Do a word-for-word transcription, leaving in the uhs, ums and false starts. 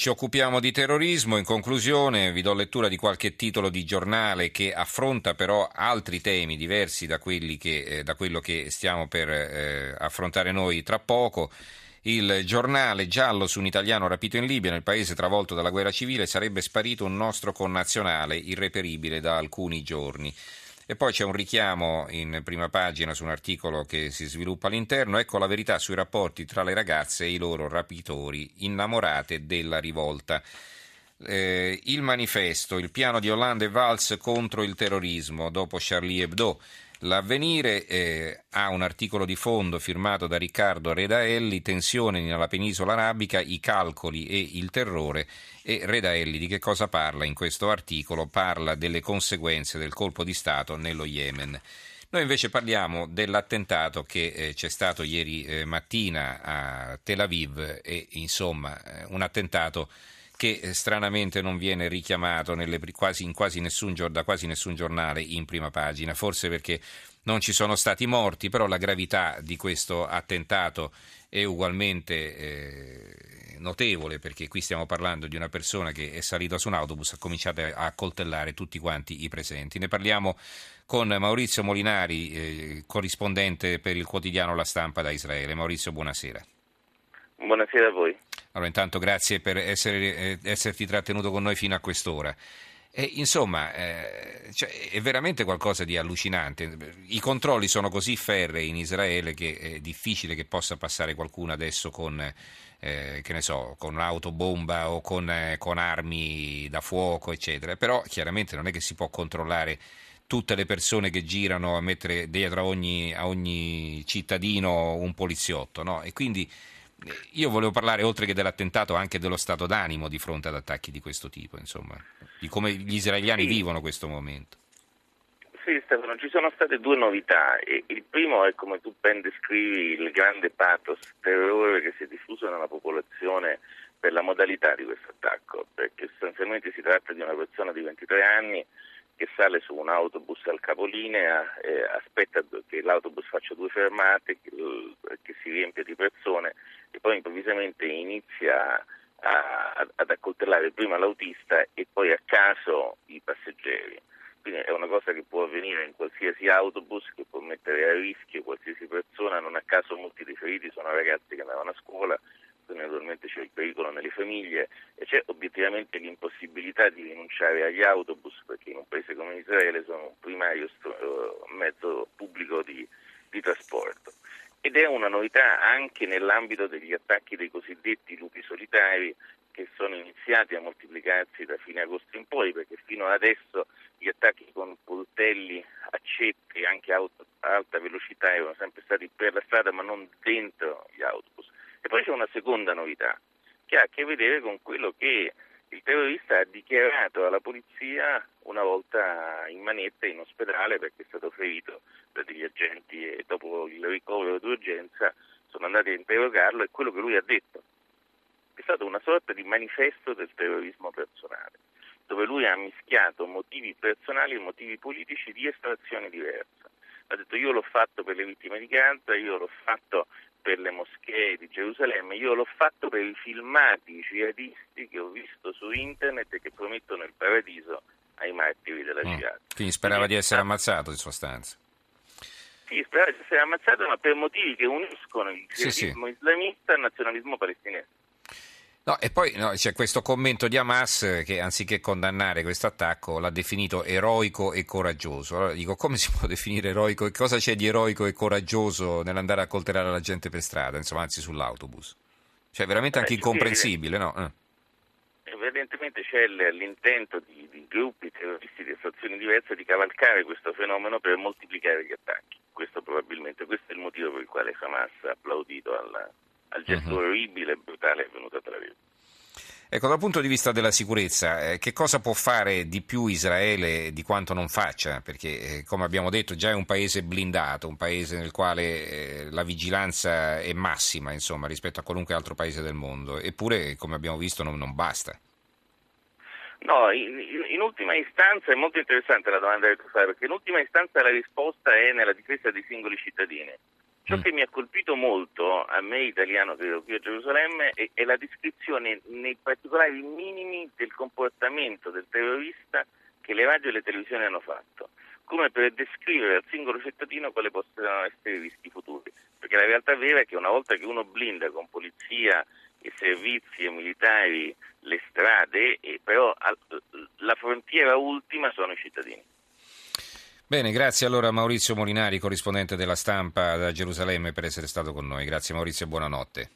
Ci occupiamo di terrorismo. In conclusione vi do lettura di qualche titolo di giornale che affronta però altri temi diversi da, quelli che, eh, da quello che stiamo per eh, affrontare noi tra poco. Il giornale giallo su un italiano rapito in Libia, nel paese travolto dalla guerra civile sarebbe sparito un nostro connazionale irreperibile da alcuni giorni. E poi c'è un richiamo in prima pagina su un articolo che si sviluppa all'interno. Ecco la verità sui rapporti tra le ragazze e i loro rapitori, innamorate della rivolta. Eh, il manifesto, il piano di Hollande e Valls contro il terrorismo dopo Charlie Hebdo. L'avvenire eh, ha un articolo di fondo firmato da Riccardo Redaelli, tensione nella penisola arabica, i calcoli e il terrore. E Redaelli di che cosa parla in questo articolo? Parla delle conseguenze del colpo di Stato nello Yemen. Noi invece parliamo dell'attentato che eh, c'è stato ieri eh, mattina a Tel Aviv e insomma eh, un attentato che eh, stranamente non viene richiamato nelle, quasi, in quasi nessun, da quasi nessun giornale in prima pagina, forse perché non ci sono stati morti, però la gravità di questo attentato è ugualmente eh, notevole, perché qui stiamo parlando di una persona che è salita su un autobus e ha cominciato a accoltellare tutti quanti i presenti. Ne parliamo con Maurizio Molinari, eh, corrispondente per il quotidiano La Stampa da Israele. Maurizio, buonasera. Buonasera a voi. Allora, intanto grazie per essere, eh, esserti trattenuto con noi fino a quest'ora. E, insomma, eh, cioè, è veramente qualcosa di allucinante. I controlli sono così ferrei in Israele che è difficile che possa passare qualcuno adesso con, eh, che ne so, con un'autobomba o con, eh, con armi da fuoco, eccetera. Però chiaramente non è che si può controllare tutte le persone che girano a mettere dietro a ogni, a ogni cittadino un poliziotto, no? E quindi io volevo parlare, oltre che dell'attentato, anche dello stato d'animo di fronte ad attacchi di questo tipo, insomma, di come gli israeliani sì. vivono questo momento. Sì, Stefano, ci sono state due novità. Il primo è, come tu ben descrivi, il grande pathos, terrore che si è diffuso nella popolazione per la modalità di questo attacco, perché sostanzialmente si tratta di una persona di ventitré anni che sale su un autobus al capolinea, eh, aspetta che l'autobus faccia due fermate, che, che si riempie di persone, e poi improvvisamente inizia a, a, ad accoltellare prima l'autista e poi a caso i passeggeri. Quindi è una cosa che può avvenire in qualsiasi autobus, che può mettere a rischio qualsiasi persona. Non a caso molti dei feriti sono ragazzi che andavano a scuola, quindi naturalmente c'è il pericolo nelle famiglie e c'è obiettivamente l'impossibilità di rinunciare agli autobus, perché in un paese come Israele sono un primario mezzo pubblico di, di trasporto. Ed è una novità anche nell'ambito degli attacchi dei cosiddetti lupi solitari, che sono iniziati a moltiplicarsi da fine agosto in poi, perché fino ad adesso gli attacchi con coltelli, accetti, anche a alta velocità erano sempre stati per la strada ma non dentro gli autobus. E poi c'è una seconda novità che ha a che vedere con quello che il terrorista ha dichiarato alla polizia una volta in manetta in ospedale, perché è stato ferito da degli agenti e dopo il ricovero d'urgenza sono andati a interrogarlo, e quello che lui ha detto è stato una sorta di manifesto del terrorismo personale, dove lui ha mischiato motivi personali e motivi politici di estrazione diversa. Ha detto: io l'ho fatto per le vittime di Gaza, io l'ho fatto per le moschee di Gerusalemme, io l'ho fatto per i filmati jihadisti che ho visto su internet e che promettono il paradiso ai martiri della jihad. Mm. Quindi sperava Quindi, di essere ammazzato in sostanza. Sì, sperava di essere ammazzato, ma per motivi che uniscono il jihadismo sì, sì. islamista al nazionalismo palestinese. No, e poi no, c'è questo commento di Hamas che, anziché condannare questo attacco, l'ha definito eroico e coraggioso. Allora dico, come si può definire eroico? E cosa c'è di eroico e coraggioso nell'andare a coltellare la gente per strada, insomma, anzi sull'autobus? Cioè, veramente anche incomprensibile, no? Eh. Evidentemente c'è l'intento di, di gruppi terroristi di estrazioni diverse di cavalcare questo fenomeno per moltiplicare gli attacchi. Questo probabilmente, questo è il motivo per il quale Hamas ha applaudito alla al gesto uh-huh. orribile e brutale è venuto a Tel Aviv. Ecco, dal punto di vista della sicurezza, eh, che cosa può fare di più Israele di quanto non faccia? Perché, eh, come abbiamo detto, già è un paese blindato, un paese nel quale eh, la vigilanza è massima, insomma, rispetto a qualunque altro paese del mondo. Eppure, come abbiamo visto, non, non basta. No, in, in ultima istanza è molto interessante la domanda che tu fai, perché in ultima istanza la risposta è nella difesa dei singoli cittadini. Ciò che mi ha colpito molto, a me italiano che ero qui a Gerusalemme, è, è la descrizione nei particolari minimi del comportamento del terrorista che le radio e le televisioni hanno fatto, come per descrivere al singolo cittadino quali possono essere i rischi futuri. Perché la realtà vera è che una volta che uno blinda con polizia e servizi e militari le strade, e però la frontiera ultima sono i cittadini. Bene, grazie allora Maurizio Molinari, corrispondente della Stampa da Gerusalemme, per essere stato con noi. Grazie Maurizio e buonanotte.